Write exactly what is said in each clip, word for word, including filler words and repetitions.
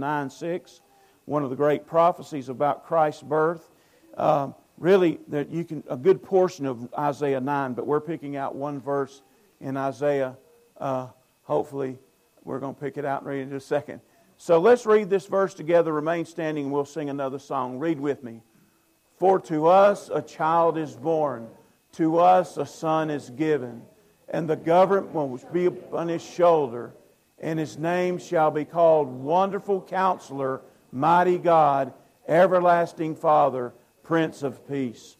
nine six, one of the great prophecies about Christ's birth. Uh, really, that you can a good portion of Isaiah nine, but we're picking out one verse in Isaiah. Uh, hopefully, we're going to pick it out and read it in a second. So let's read this verse together. Remain standing and we'll sing another song. Read with me. For to us a child is born, to us a son is given, and the government will be upon his shoulder, and his name shall be called Wonderful Counselor, Mighty God, Everlasting Father, Prince of Peace.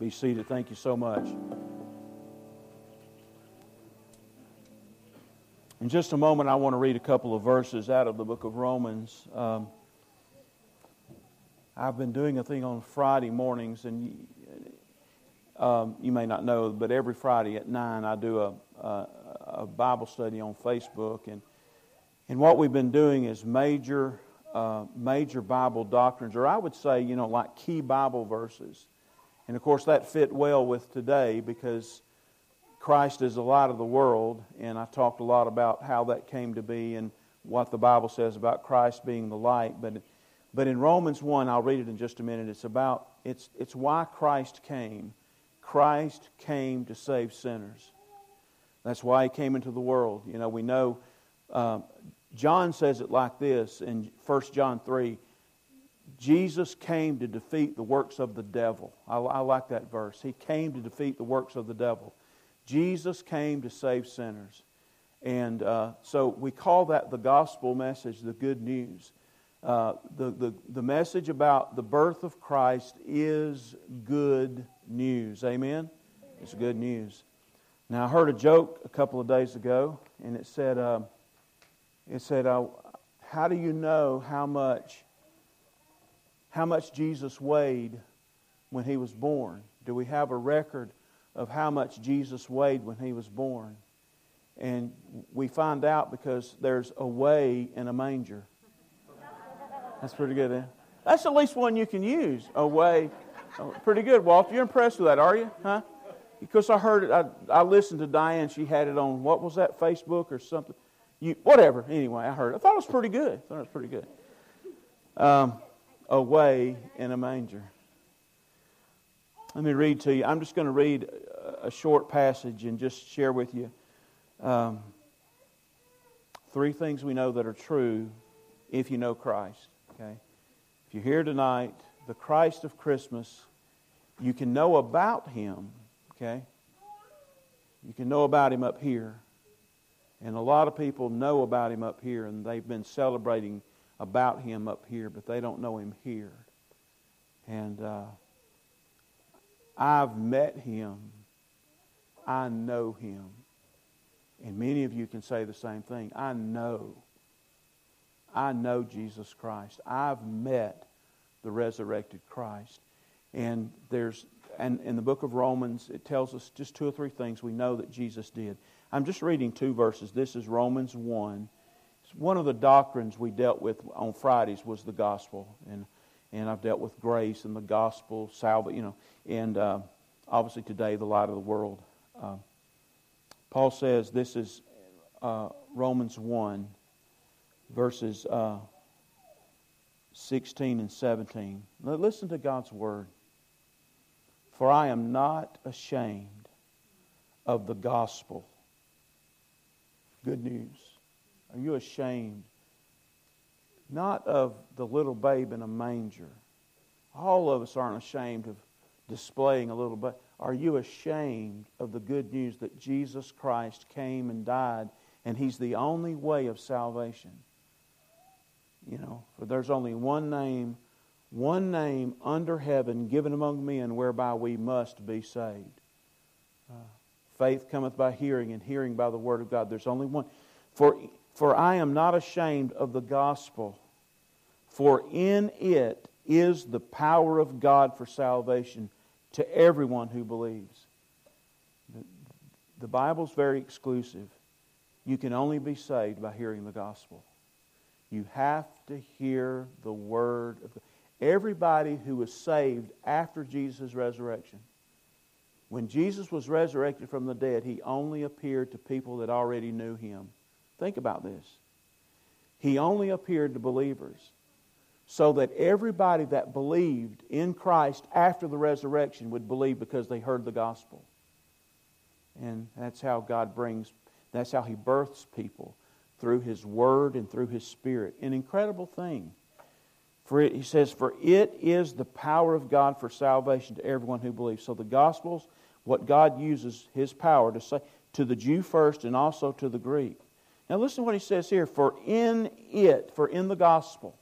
Be seated. Thank you so much. In just a moment, I want to read a couple of verses out of the book of Romans. Um, I've been doing a thing on Friday mornings, and um, you may not know, but every Friday at nine, I do a, a, a Bible study on Facebook, and and what we've been doing is major uh, major Bible doctrines, or I would say, you know, like key Bible verses. And of course, that fit well with today because Christ is the light of the world, and I talked a lot about how that came to be and what the Bible says about Christ being the light. But, but in Romans one, I'll read it in just a minute. It's about it's it's why Christ came. Christ came to save sinners. That's why He came into the world. You know, we know uh, John says it like this in First John three. Jesus came to defeat the works of the devil. I, I like that verse. He came to defeat the works of the devil. Jesus came to save sinners. And uh, so we call that the gospel message, the good news. Uh, the, the, the message about the birth of Christ is good news. Amen? It's good news. Now, I heard a joke a couple of days ago, and it said, uh, it said, uh, how do you know how much How much Jesus weighed when He was born? Do we have a record of how much Jesus weighed when He was born? And we find out because there's a way in a manger. That's pretty good, eh? That's at least one you can use. A way. Oh, pretty good, Walt. You're impressed with that, are you? Huh? Because I heard it. I, I listened to Diane. She had it on, what was that, Facebook or something? You, whatever. Anyway, I heard it. I thought it was pretty good. I thought it was pretty good. Um... Away in a manger. Let me read to you. I'm just going to read a short passage and just share with you um, three things we know that are true if you know Christ. Okay, if you're here tonight, the Christ of Christmas, you can know about Him. Okay, you can know about Him up here, and a lot of people know about Him up here, and they've been celebrating about Him up here, but they don't know Him here. And uh, I've met Him. I know Him. And many of you can say the same thing. I know. I know Jesus Christ. I've met the resurrected Christ. And there's And in the book of Romans, it tells us just two or three things we know that Jesus did. I'm just reading two verses. This is Romans one. It's one of the doctrines we dealt with on Fridays was the gospel. And and I've dealt with grace and the gospel, salvation, you know. And uh, obviously today, the light of the world. Uh, Paul says, this is uh, Romans one, verses uh, sixteen and seventeen. Now listen to God's word. For I am not ashamed of the gospel. Good news. Are you ashamed? Not of the little babe in a manger. All of us aren't ashamed of displaying a little babe. Are you ashamed of the good news that Jesus Christ came and died and He's the only way of salvation? You know, for there's only one name One name under heaven given among men whereby we must be saved. Uh, Faith cometh by hearing, and hearing by the word of God. There's only one. For, for I am not ashamed of the gospel, for in it is the power of God for salvation to everyone who believes. The, the Bible's very exclusive. You can only be saved by hearing the gospel. You have to hear the word of God. Everybody who was saved after Jesus' resurrection. When Jesus was resurrected from the dead, He only appeared to people that already knew Him. Think about this. He only appeared to believers. So that everybody that believed in Christ after the resurrection would believe because they heard the gospel. And that's how God brings, that's how He births people. Through His Word and through His Spirit. An incredible thing. For it, he says, for it is the power of God for salvation to everyone who believes. So the Gospels, what God uses His power to say to the Jew first and also to the Greek. Now listen to what he says here. For in it, for in the Gospel,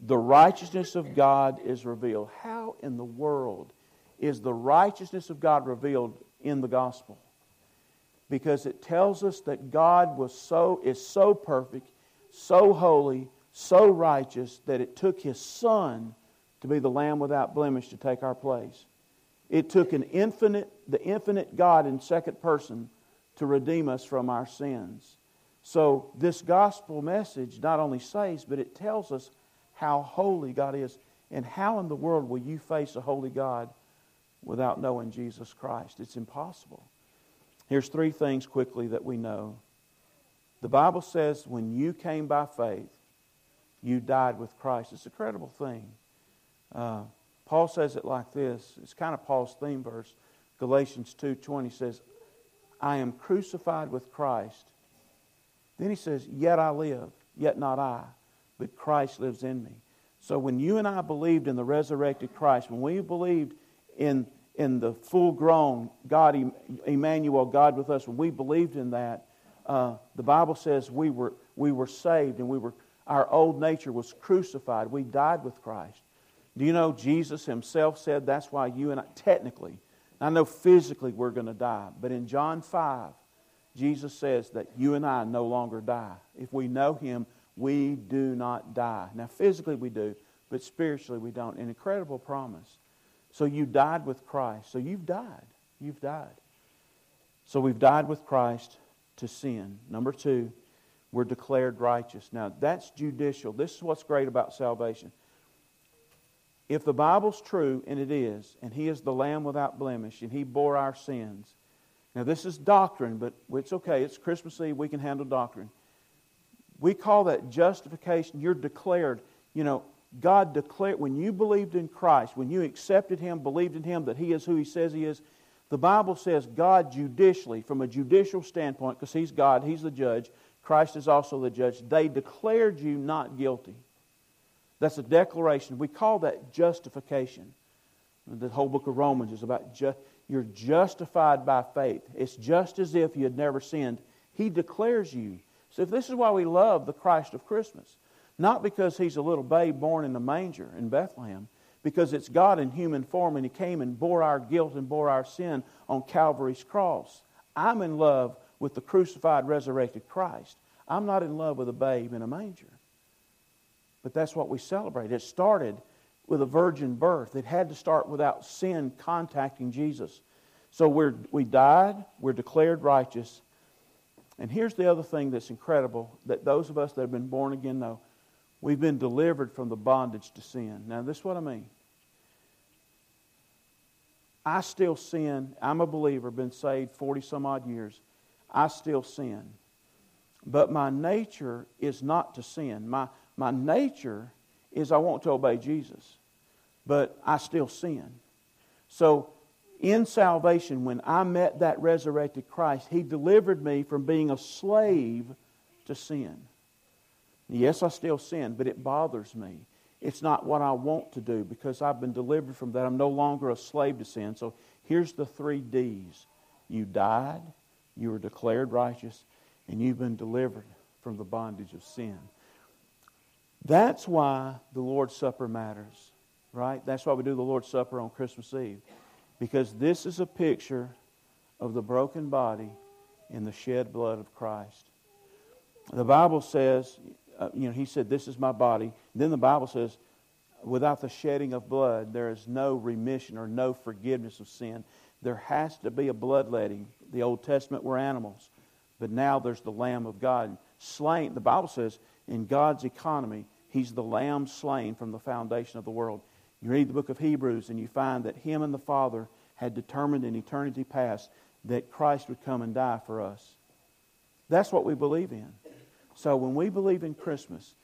the righteousness of God is revealed. How in the world is the righteousness of God revealed in the Gospel? Because it tells us that God was so is so perfect, so holy, so righteous that it took His Son to be the Lamb without blemish to take our place. It took an infinite, the infinite God in second person to redeem us from our sins. So this gospel message not only saves, but it tells us how holy God is. And how in the world will you face a holy God without knowing Jesus Christ? It's impossible. Here's three things quickly that we know. The Bible says when you came by faith, you died with Christ. It's an incredible thing. Uh, Paul says it like this. It's kind of Paul's theme verse. Galatians two twenty says, I am crucified with Christ. Then he says, yet I live, yet not I, but Christ lives in me. So when you and I believed in the resurrected Christ, when we believed in, in the full-grown God, Emmanuel, God with us, when we believed in that, uh, the Bible says we were, we were saved and we were our old nature was crucified. We died with Christ. Do you know Jesus Himself said that's why you and I, technically, I know physically we're going to die, but in John five, Jesus says that you and I no longer die. If we know Him, we do not die. Now physically we do, but spiritually we don't. An incredible promise. So you died with Christ. So you've died. You've died. So we've died with Christ to sin. Number two, we're declared righteous. Now, that's judicial. This is what's great about salvation. If the Bible's true, and it is, and He is the Lamb without blemish, and He bore our sins. Now, this is doctrine, but it's okay. It's Christmas Eve. We can handle doctrine. We call that justification. You're declared. You know, God declared, when you believed in Christ, when you accepted Him, believed in Him, that He is who He says He is, the Bible says God judicially, from a judicial standpoint, because He's God, He's the judge, Christ is also the judge. They declared you not guilty. That's a declaration. We call that justification. The whole book of Romans is about ju- you're justified by faith. It's just as if you had never sinned. He declares you. So if this is why we love the Christ of Christmas. Not because He's a little babe born in a manger in Bethlehem. Because it's God in human form and He came and bore our guilt and bore our sin on Calvary's cross. I'm in love with the crucified, resurrected Christ. I'm not in love with a babe in a manger. But that's what we celebrate. It started with a virgin birth. It had to start without sin contacting Jesus. So we're, we died, we're declared righteous. And here's the other thing that's incredible, that those of us that have been born again know, we've been delivered from the bondage to sin. Now, this is what I mean. I still sin. I'm a believer, been saved forty some odd years. I still sin. But my nature is not to sin. My, my nature is I want to obey Jesus, but I still sin. So in salvation, when I met that resurrected Christ, He delivered me from being a slave to sin. Yes, I still sin, but it bothers me. It's not what I want to do because I've been delivered from that. I'm no longer a slave to sin. So here's the three D's. You died, you were declared righteous, and you've been delivered from the bondage of sin. That's why the Lord's Supper matters, right? That's why we do the Lord's Supper on Christmas Eve, because this is a picture of the broken body and the shed blood of Christ. The Bible says, uh, you know, He said, this is my body. Then the Bible says, without the shedding of blood, there is no remission or no forgiveness of sin. There has to be a bloodletting. The Old Testament were animals, but now there's the Lamb of God slain. The Bible says, in God's economy, He's the Lamb slain from the foundation of the world. You read the book of Hebrews and you find that Him and the Father had determined in eternity past that Christ would come and die for us. That's what we believe in. So when we believe in Christmas,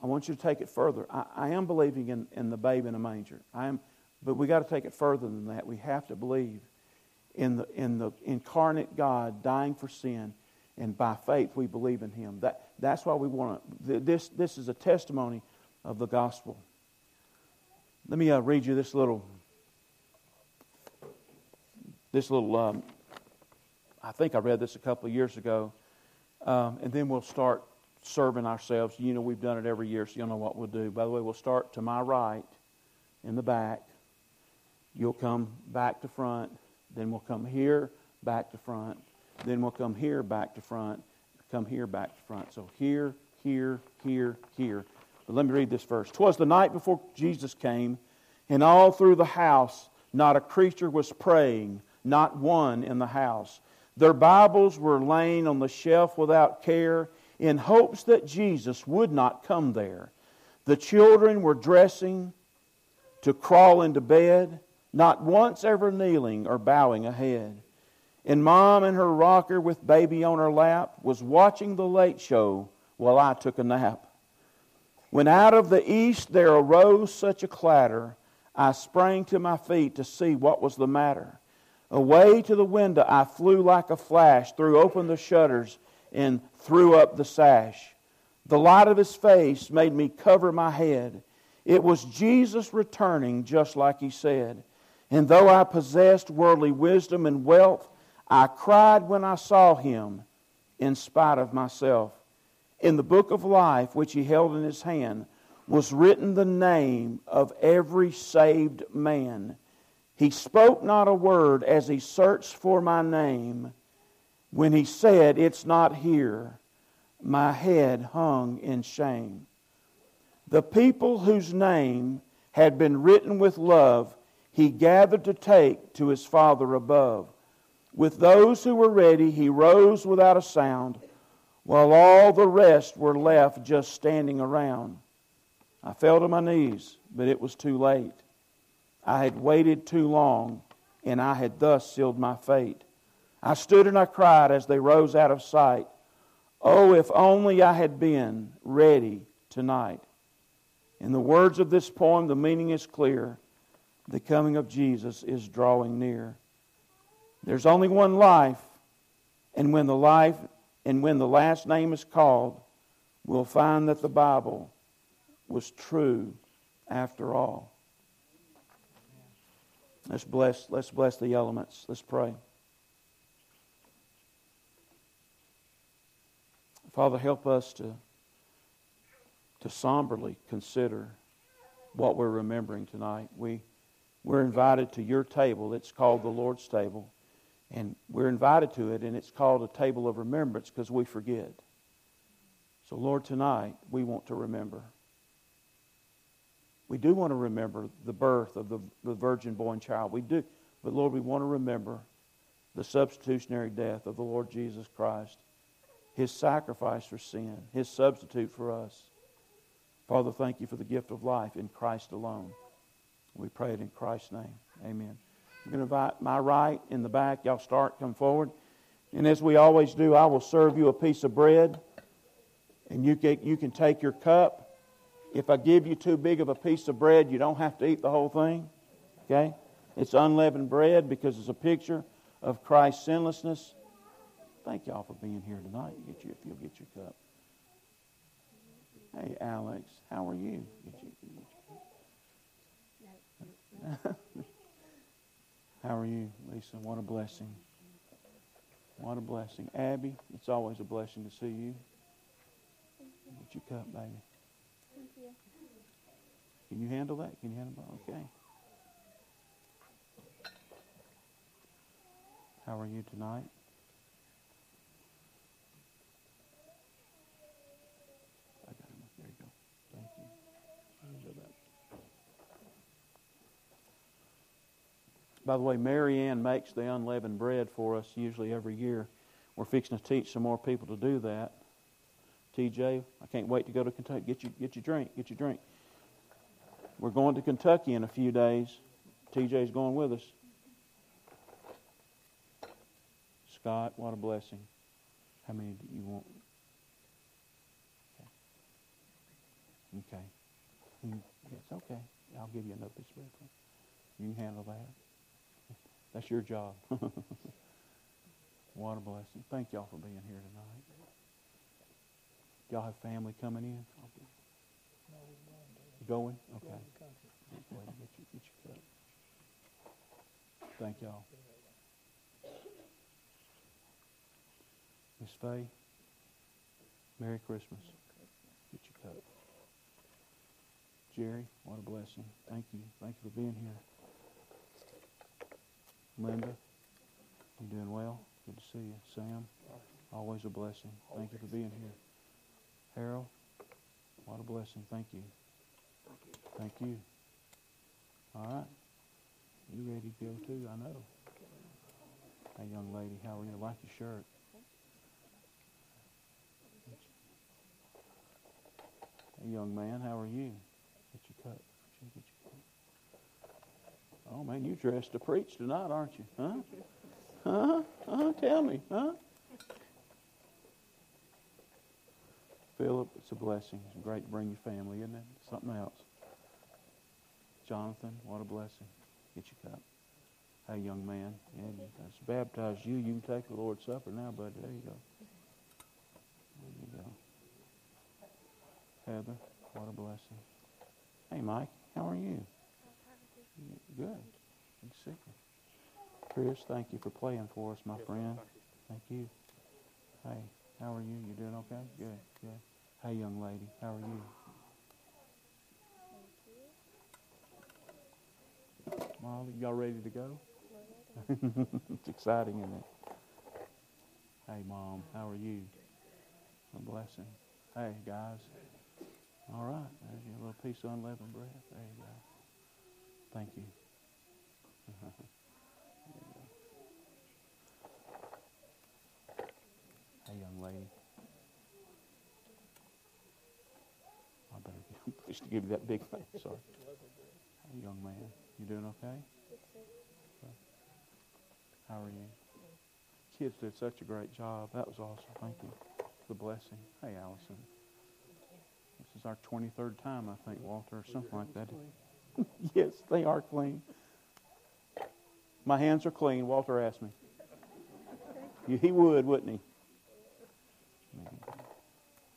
I want you to take it further. I, I am believing in, in the babe in a manger. I am, but we got to take it further than that. We have to believe in the in the incarnate God dying for sin, and by faith we believe in Him. That that's why we want to. This this is a testimony of the gospel. Let me uh, read you this little this little. Um, I think I read this a couple of years ago, um, and then we'll start serving ourselves. You know, we've done it every year, so you'll know what we'll do. By the way, we'll start to my right, in the back. You'll come back to front. Then we'll come here, back to front. Then we'll come here, back to front. Come here, back to front. So here, here, here, here. But let me read this verse. "'Twas the night before Jesus came, and all through the house not a creature was praying, not one in the house. Their Bibles were laying on the shelf without care, in hopes that Jesus would not come there. The children were dressing to crawl into bed, not once ever kneeling or bowing a head. And Mom in her rocker with baby on her lap was watching the late show while I took a nap. When out of the east there arose such a clatter, I sprang to my feet to see what was the matter. Away to the window I flew like a flash, threw open the shutters and threw up the sash. The light of His face made me cover my head. It was Jesus returning just like He said. And though I possessed worldly wisdom and wealth, I cried when I saw Him in spite of myself. In the book of life, which He held in His hand, was written the name of every saved man. He spoke not a word as He searched for my name. When He said, 'It's not here,' my head hung in shame. The people whose name had been written with love, He gathered to take to His Father above. With those who were ready, He rose without a sound, while all the rest were left just standing around. I fell to my knees, but it was too late. I had waited too long, and I had thus sealed my fate. I stood and I cried as they rose out of sight. Oh, if only I had been ready tonight." In the words of this poem, the meaning is clear. The coming of Jesus is drawing near. There's only one life, and when the life and when the last name is called, we'll find that the Bible was true after all. Let's bless, let's bless the elements. Let's pray. Father, help us to, to somberly consider what we're remembering tonight. We, we're invited to your table. It's called the Lord's table. And we're invited to it, and it's called a table of remembrance because we forget. So, Lord, tonight we want to remember. We do want to remember the birth of the, the virgin-born child. We do. But, Lord, we want to remember the substitutionary death of the Lord Jesus Christ, His sacrifice for sin, His substitute for us. Father, thank you for the gift of life in Christ alone. We pray it in Christ's name. Amen. I'm going to invite my right in the back. Y'all start, come forward. And as we always do, I will serve you a piece of bread. And you can, you can take your cup. If I give you too big of a piece of bread, you don't have to eat the whole thing, okay? It's unleavened bread because it's a picture of Christ's sinlessness. Thank y'all for being here tonight. You get you, if you'll get your cup. Hey, Alex, how are you? Get you, get you. How are you, Lisa? What a blessing. What a blessing. Abby, it's always a blessing to see you. Get your cup, baby. Can you handle that? Can you handle that? Okay. How are you tonight? I got him. There you go. Thank you. By the way, Mary Ann makes the unleavened bread for us usually every year. We're fixing to teach some more people to do that. T J, I can't wait to go to Kentucky. Get you, get your drink. Get your drink. We're going to Kentucky in a few days. T J's going with us. Scott, what a blessing. How many do you want? Okay. okay. It's okay. I'll give you another piece of bread. You can handle that. That's your job. What a blessing. Thank y'all for being here tonight. Y'all have family coming in? Going? Okay. Thank y'all. Miss Faye, Merry Christmas. Get your cup. Jerry, what a blessing. Thank you. Thank you for being here. Linda, you doing well? Good to see you. Sam, always a blessing. Thank you for being here. Harold, what a blessing. Thank you. Thank you. All right. You ready to go too? I know. Hey, young lady, how are you? I like your shirt. Hey, young man, how are you? Get your cup. Get your cup. Oh, man, you dressed to preach tonight, aren't you? Huh? Huh? Huh? Tell me. Huh? Philip, it's a blessing. It's great to bring your family, isn't it? Something else. Jonathan, what a blessing. Get your cup. Hey, young man, and that's baptized you. You can take the Lord's Supper now, buddy. There you go. There you go. Heather, what a blessing. Hey, Mike, how are you? Good. Good. Chris, thank you for playing for us, my friend. Thank you. Hey, how are you? You doing okay? Good, good. Hey, young lady, how are you? Molly, y'all ready to go? It's exciting, isn't it? Hey, Mom, how are you? A blessing. Hey, guys. All right, there's your little piece of unleavened bread. There you go. Thank you. There you go. Hey, young lady. I better get, just to give you that big thing. Sorry. Hey, young man. You doing okay? How are you? Kids did such a great job. That was awesome. Thank you. The blessing. Hey, Allison. This is our twenty-third time, I think, Walter, or something like that. Yes, they are clean. My hands are clean. Walter asked me. He would, wouldn't he?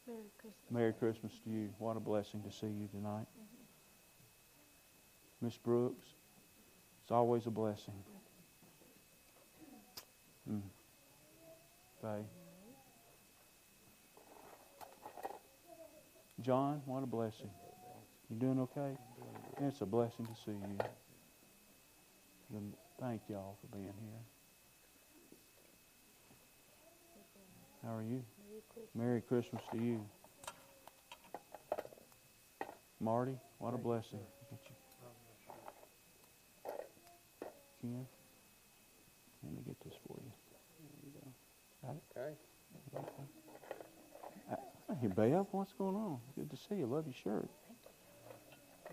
Merry Christmas. Merry Christmas to you. What a blessing to see you tonight. Miss Brooks, it's always a blessing. Mm. Bye. John, what a blessing. You doing okay? It's a blessing to see you. Thank y'all for being here. How are you? Merry Christmas to you. Marty, what a blessing. here. Let me get this for you. There you go. Got it? Okay. Okay. Uh, hey, Bev, what's going on? Good to see you. Love your shirt. Thank you.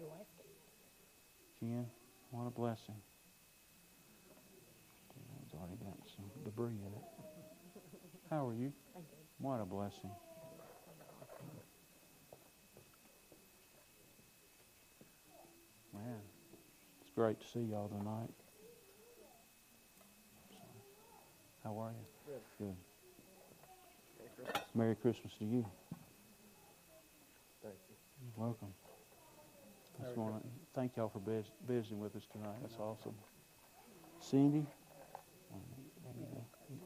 Your wife. Jen, what a blessing. It's already got some debris in it. How are you? Thank you. What a blessing. Man, it's great to see y'all tonight. How are you? Good. Good. Merry Christmas. Merry Christmas to you. Thank you. You're welcome. I just want to thank y'all for vis visiting with us tonight. That's awesome. Cindy,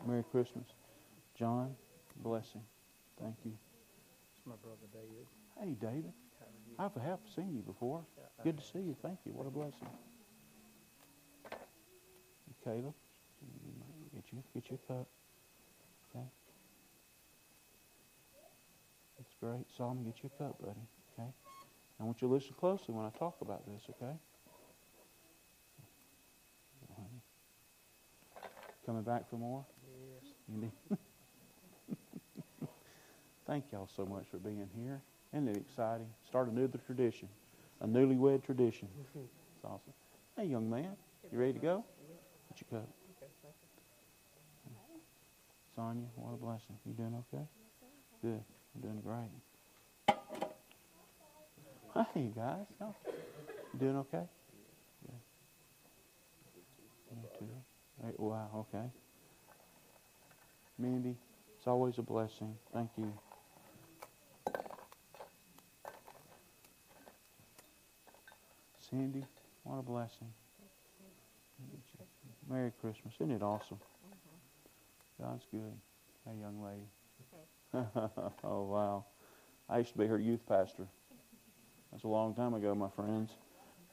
Merry Christmas. John, blessing. Thank you. It's my brother David. Hey, David. How are you? I have seen you before. Good to see you. Thank you. What a blessing. Caleb, get you, get your cup. Okay. That's great. Solomon, get your cup, buddy. Okay. I want you to listen closely when I talk about this, okay? Coming back for more? Yes. Thank y'all so much for being here. Isn't it exciting? Start a new tradition, a newlywed tradition. It's awesome. Hey, young man, you ready to go? Get your cup. Sonia, what a blessing. You doing okay? Good. I'm doing great. Hi, you guys. You doing okay? Yeah. Right. Wow, okay. Mindy, it's always a blessing. Thank you. Cindy, what a blessing. Merry Christmas. Isn't it awesome? God's good. Hey, young lady. Oh, wow. I used to be her youth pastor. That's a long time ago, my friends.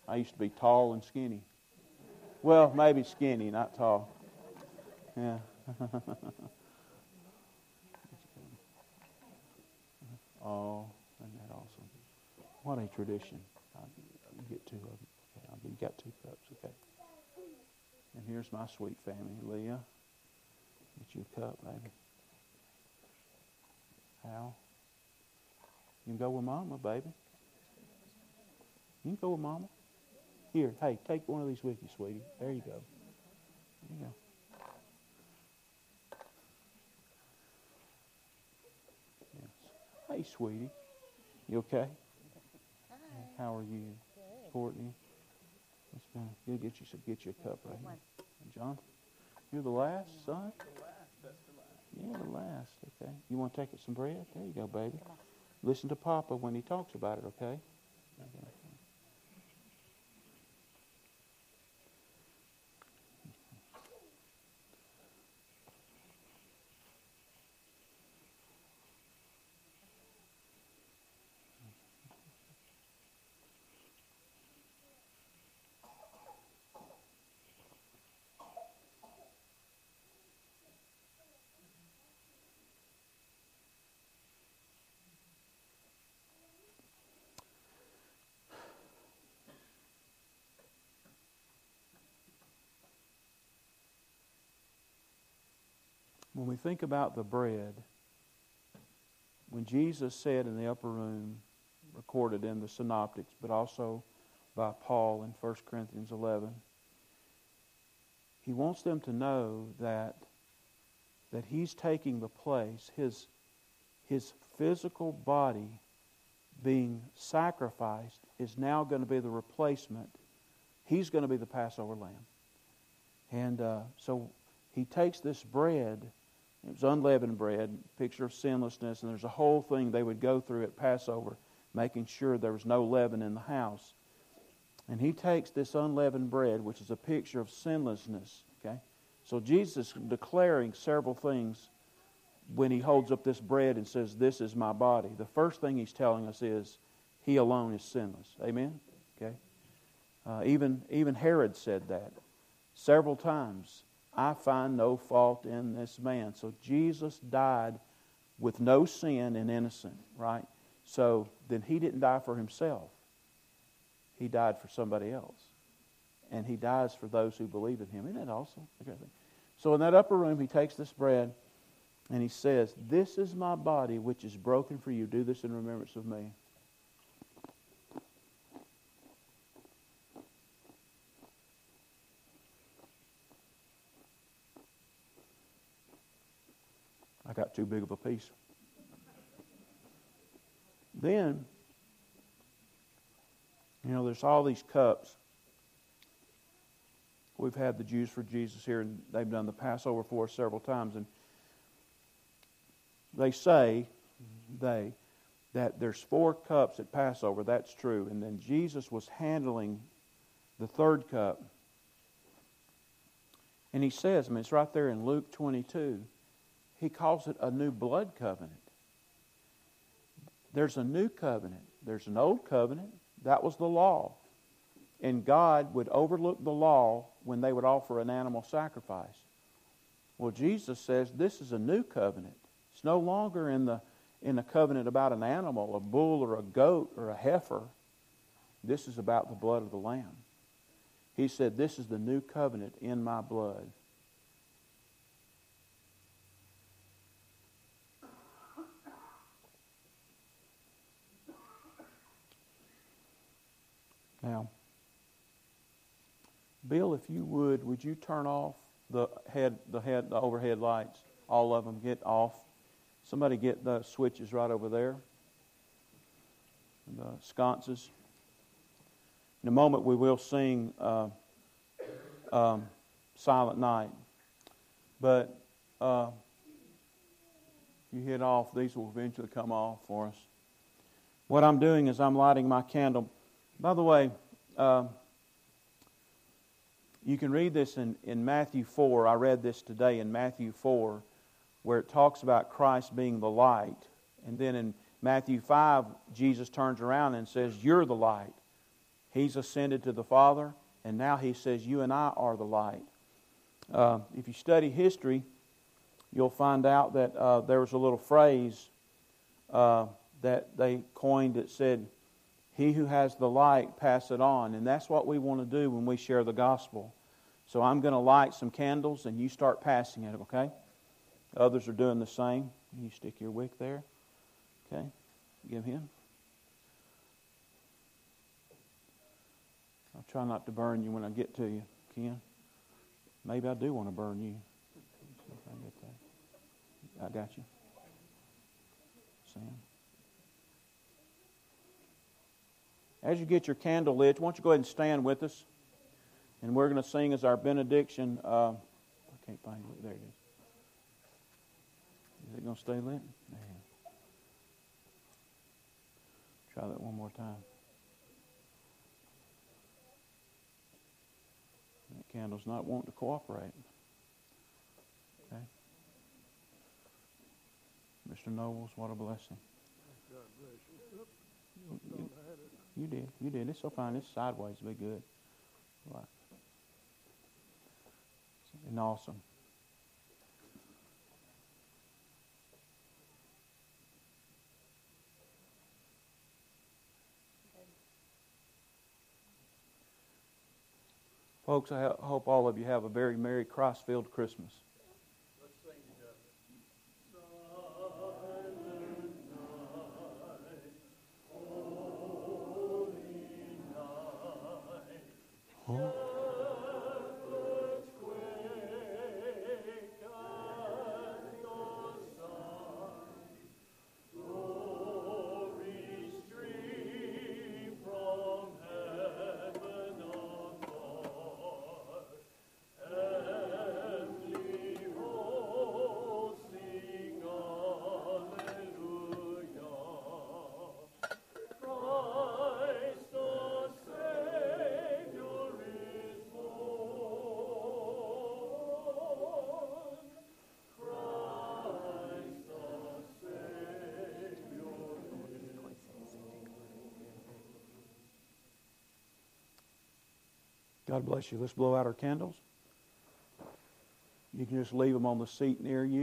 I used to be tall and skinny. Well, maybe skinny, not tall. Yeah. Oh, isn't that awesome? What a tradition. I'll get two of them. Okay, I've got two cups, okay. And here's my sweet family. Leah, get you a cup, baby. Hal, you can go with Mama, baby. You can go with Mama. Here, hey, take one of these with you, sweetie. There you go. There you go. Yes. Hey, sweetie. You okay? Hi. How are you? Good. Courtney? It's been good. Get you, so get you a cup right here. And John, you're the last, son? The last. That's the last. Yeah, the last. Okay. You want to take it some bread? There you go, baby. Listen to Papa when he talks about it, okay? Okay. When we think about the bread, when Jesus said in the upper room, recorded in the Synoptics, but also by Paul in First Corinthians eleven, he wants them to know that, that he's taking the place, his, his physical body being sacrificed is now going to be the replacement. He's going to be the Passover lamb. And uh, so he takes this bread. It was unleavened bread, picture of sinlessness, and there's a whole thing they would go through at Passover, making sure there was no leaven in the house. And he takes this unleavened bread, which is a picture of sinlessness. Okay, so Jesus is declaring several things when he holds up this bread and says, "This is my body." The first thing he's telling us is, he alone is sinless. Amen. Okay, uh, even even Herod said that several times. I find no fault in this man. So Jesus died with no sin and innocent, right? So then he didn't die for himself. He died for somebody else. and he dies for those who believe in him. Isn't that awesome? So in that upper room, he takes this bread, and he says, "This is my body, which is broken for you. Do this in remembrance of me." I got too big of a piece. Then, you know, there's all these cups. We've had the Jews for Jesus here, and they've done the Passover for us several times. And they say, they, that there's four cups at Passover. That's true. And then Jesus was handling the third cup. And he says, I mean, it's right there in Luke twenty-two. He calls it a new blood covenant. There's a new covenant. There's an old covenant. That was the law. And God would overlook the law when they would offer an animal sacrifice. Well, Jesus says this is a new covenant. It's no longer in the in a covenant about an animal, a bull or a goat or a heifer. This is about the blood of the Lamb. He said, "This is the new covenant in my blood." Now, Bill, if you would, would you turn off the head, the head, the overhead lights? All of them, get off. Somebody get the switches right over there, the sconces. In a moment, we will sing uh, um, "Silent Night," but uh, you hit off. These will eventually come off for us. What I'm doing is I'm lighting my candle. By the way, uh, you can read this in, in Matthew four. I read this today in Matthew four, where it talks about Christ being the light. And then in Matthew five, Jesus turns around and says, "You're the light." He's ascended to the Father, and now he says, "You and I are the light." Uh, if you study history, you'll find out that uh, there was a little phrase uh, that they coined that said, "He who has the light, pass it on." And that's what we want to do when we share the gospel. So I'm going to light some candles, and you start passing it, okay? Others are doing the same. You stick your wick there. Okay? Give him. I'll try not to burn you when I get to you, Ken. Maybe I do want to burn you. I get that. I got you. Sam. As you get your candle lit, why don't you go ahead and stand with us? And we're going to sing as our benediction. Uh, I can't find it. There it is. Is it going to stay lit? Yeah. Try that one more time. That candle's not wanting to cooperate. Okay. Mister Nobles, what a blessing. God bless you. You did. You did. It's so fine. It's sideways. It'll be good. Right. And awesome. Folks, I hope all of you have a very Merry Christ-filled Christmas. God bless you. Let's blow out our candles. You can just leave them on the seat near you.